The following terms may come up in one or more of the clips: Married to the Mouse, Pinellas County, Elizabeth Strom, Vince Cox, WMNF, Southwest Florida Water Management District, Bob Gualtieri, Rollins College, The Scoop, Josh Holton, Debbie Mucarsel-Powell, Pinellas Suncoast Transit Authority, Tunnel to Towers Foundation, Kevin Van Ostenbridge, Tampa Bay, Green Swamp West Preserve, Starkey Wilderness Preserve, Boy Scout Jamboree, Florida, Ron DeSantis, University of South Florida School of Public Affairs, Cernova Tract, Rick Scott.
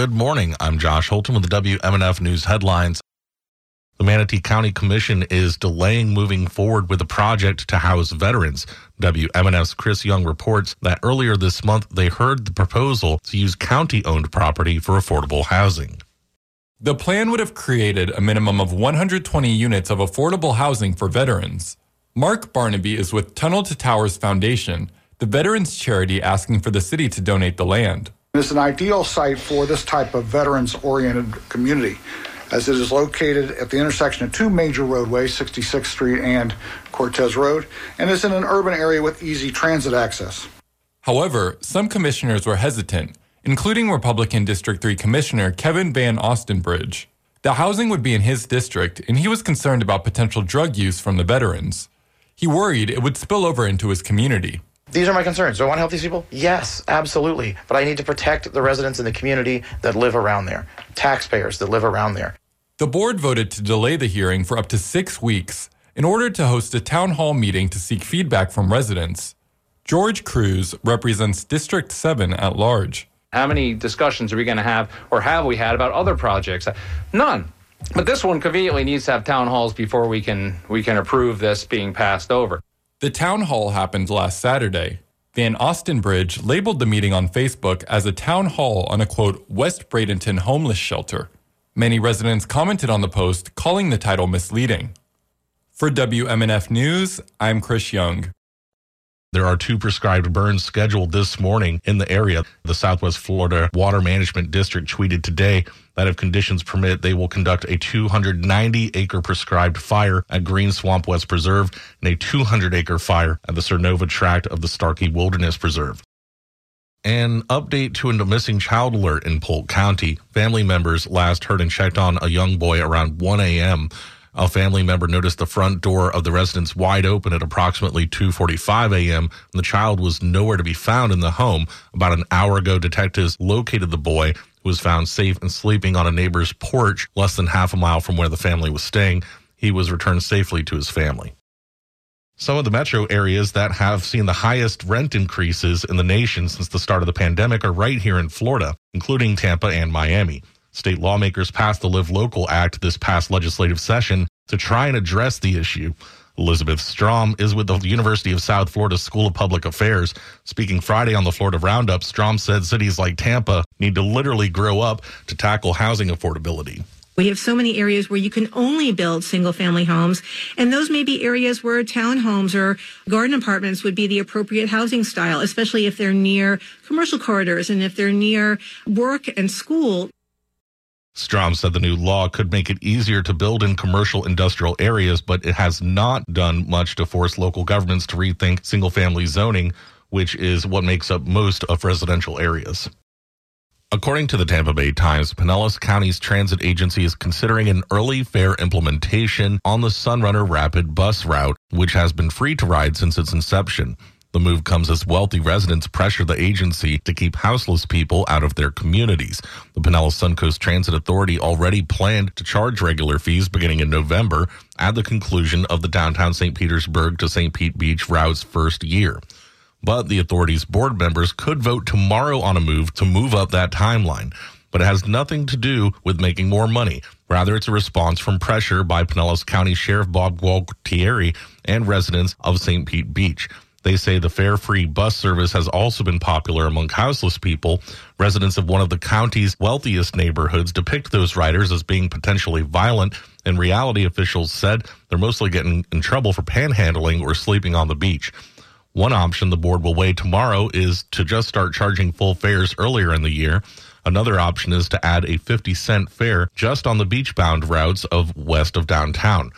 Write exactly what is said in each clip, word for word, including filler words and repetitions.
Good morning. I'm Josh Holton with the W M N F News Headlines. The Manatee County Commission is delaying moving forward with a project to house veterans. W M N F's Chris Young reports that earlier this month they heard the proposal to use county-owned property for affordable housing. The plan would have created a minimum of one hundred twenty units of affordable housing for veterans. Mark Barnaby is with Tunnel to Towers Foundation, the veterans charity asking for the city to donate the land. It's an ideal site for this type of veterans-oriented community, as it is located at the intersection of two major roadways, sixty-sixth Street and Cortez Road, and is in an urban area with easy transit access. However, some commissioners were hesitant, including Republican District three Commissioner Kevin Van Ostenbridge. The housing would be in his district, and he was concerned about potential drug use from the veterans. He worried it would spill over into his community. These are my concerns. Do I want to help these people? Yes, absolutely. But I need to protect the residents in the community that live around there, taxpayers that live around there. The board voted to delay the hearing for up to six weeks in order to host a town hall meeting to seek feedback from residents. George Cruz represents District seven at large. How many discussions are we going to have, or have we had, about other projects? None. But this one conveniently needs to have town halls before we can we can approve this being passed over. The town hall happened last Saturday. Van Ostenbridge labeled the meeting on Facebook as a town hall on a, quote, West Bradenton homeless shelter. Many residents commented on the post, calling the title misleading. For W M N F News, I'm Chris Young. There are two prescribed burns scheduled this morning in the area. The Southwest Florida Water Management District tweeted today that if conditions permit, they will conduct a two hundred ninety acre prescribed fire at Green Swamp West Preserve and a two hundred acre fire at the Cernova Tract of the Starkey Wilderness Preserve. An update to a missing child alert in Polk County. Family members last heard and checked on a young boy around one a.m. A family member noticed the front door of the residence wide open at approximately two forty-five a.m. and the child was nowhere to be found in the home. About an hour ago, detectives located the boy, who was found safe and sleeping on a neighbor's porch less than half a mile from where the family was staying. He was returned safely to his family. Some of the metro areas that have seen the highest rent increases in the nation since the start of the pandemic are right here in Florida, including Tampa and Miami. State lawmakers passed the Live Local Act this past legislative session to try and address the issue. Elizabeth Strom is with the University of South Florida School of Public Affairs. Speaking Friday on the Florida Roundup, Strom said cities like Tampa need to literally grow up to tackle housing affordability. We have so many areas where you can only build single-family homes, and those may be areas where townhomes or garden apartments would be the appropriate housing style, especially if they're near commercial corridors and if they're near work and school. Strom said the new law could make it easier to build in commercial industrial areas, but it has not done much to force local governments to rethink single-family zoning, which is what makes up most of residential areas. According to the Tampa Bay Times, Pinellas County's transit agency is considering an early fare implementation on the Sunrunner Rapid bus route, which has been free to ride since its inception. The move comes as wealthy residents pressure the agency to keep houseless people out of their communities. The Pinellas Suncoast Transit Authority already planned to charge regular fees beginning in November at the conclusion of the downtown Saint Petersburg to Saint Pete Beach route's first year. But the authority's board members could vote tomorrow on a move to move up that timeline. But it has nothing to do with making more money. Rather, it's a response from pressure by Pinellas County Sheriff Bob Gualtieri and residents of Saint Pete Beach. They say the fare-free bus service has also been popular among houseless people. Residents of one of the county's wealthiest neighborhoods depict those riders as being potentially violent. In reality, officials said they're mostly getting in trouble for panhandling or sleeping on the beach. One option the board will weigh tomorrow is to just start charging full fares earlier in the year. Another option is to add a fifty cent fare just on the beach-bound routes of west of downtown.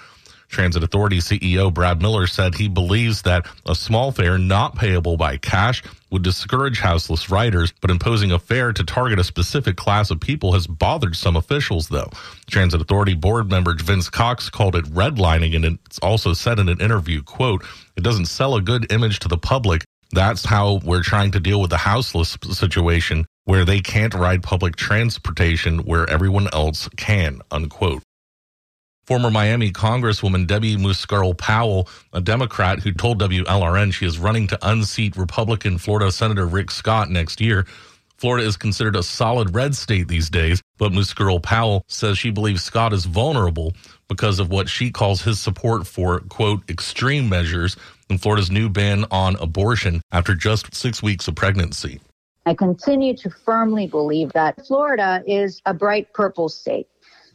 Transit Authority C E O Brad Miller said he believes that a small fare not payable by cash would discourage houseless riders, but imposing a fare to target a specific class of people has bothered some officials, though. Transit Authority board member Vince Cox called it redlining, and it's also said in an interview, quote, "It doesn't sell a good image to the public. That's how we're trying to deal with the houseless situation, where they can't ride public transportation where everyone else can," unquote. Former Miami Congresswoman Debbie Mucarsel-Powell, a Democrat who told W L R N she is running to unseat Republican Florida Senator Rick Scott next year, Florida is considered a solid red state these days, but Mucarsel-Powell says she believes Scott is vulnerable because of what she calls his support for, quote, extreme measures and Florida's new ban on abortion after just six weeks of pregnancy. I continue to firmly believe that Florida is a bright purple state.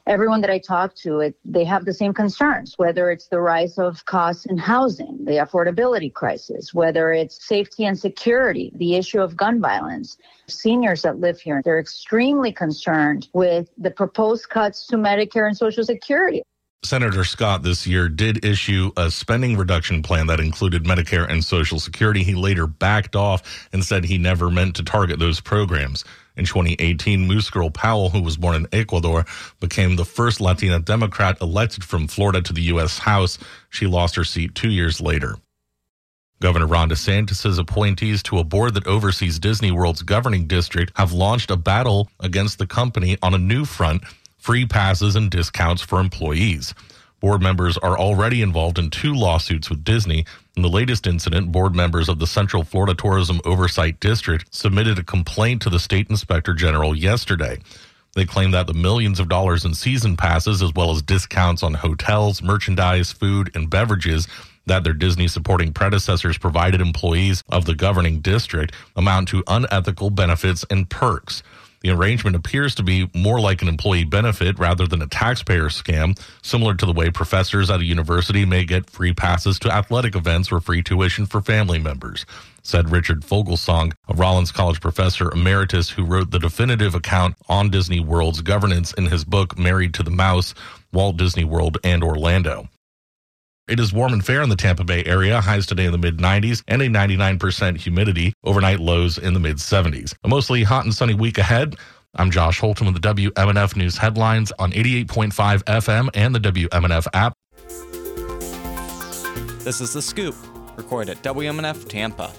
Everyone that I talk to, it, they have the same concerns, whether it's the rise of costs in housing, the affordability crisis, whether it's safety and security, the issue of gun violence. Seniors that live here, they're extremely concerned with the proposed cuts to Medicare and Social Security. Senator Scott this year did issue a spending reduction plan that included Medicare and Social Security. He later backed off and said he never meant to target those programs. In twenty eighteen, Mucarsel-Powell, who was born in Ecuador, became the first Latina Democrat elected from Florida to the U S House. She lost her seat two years later. Governor Ron DeSantis' appointees to a board that oversees Disney World's governing district have launched a battle against the company on a new front, free passes and discounts for employees. Board members are already involved in two lawsuits with Disney. In the latest incident, board members of the Central Florida Tourism Oversight District submitted a complaint to the state inspector general yesterday. They claim that the millions of dollars in season passes, as well as discounts on hotels, merchandise, food, and beverages that their Disney-supporting predecessors provided employees of the governing district, amount to unethical benefits and perks. The arrangement appears to be more like an employee benefit rather than a taxpayer scam, similar to the way professors at a university may get free passes to athletic events or free tuition for family members, said Richard Fogelsong, a Rollins College professor emeritus who wrote the definitive account on Disney World's governance in his book Married to the Mouse, Walt Disney World and Orlando. It is warm and fair in the Tampa Bay area, highs today in the mid nineties and a ninety-nine percent humidity, overnight lows in the mid seventies. A mostly hot and sunny week ahead. I'm Josh Holton with the W M N F News Headlines on eighty-eight point five F M and the W M N F app. This is The Scoop, recorded at W M N F Tampa.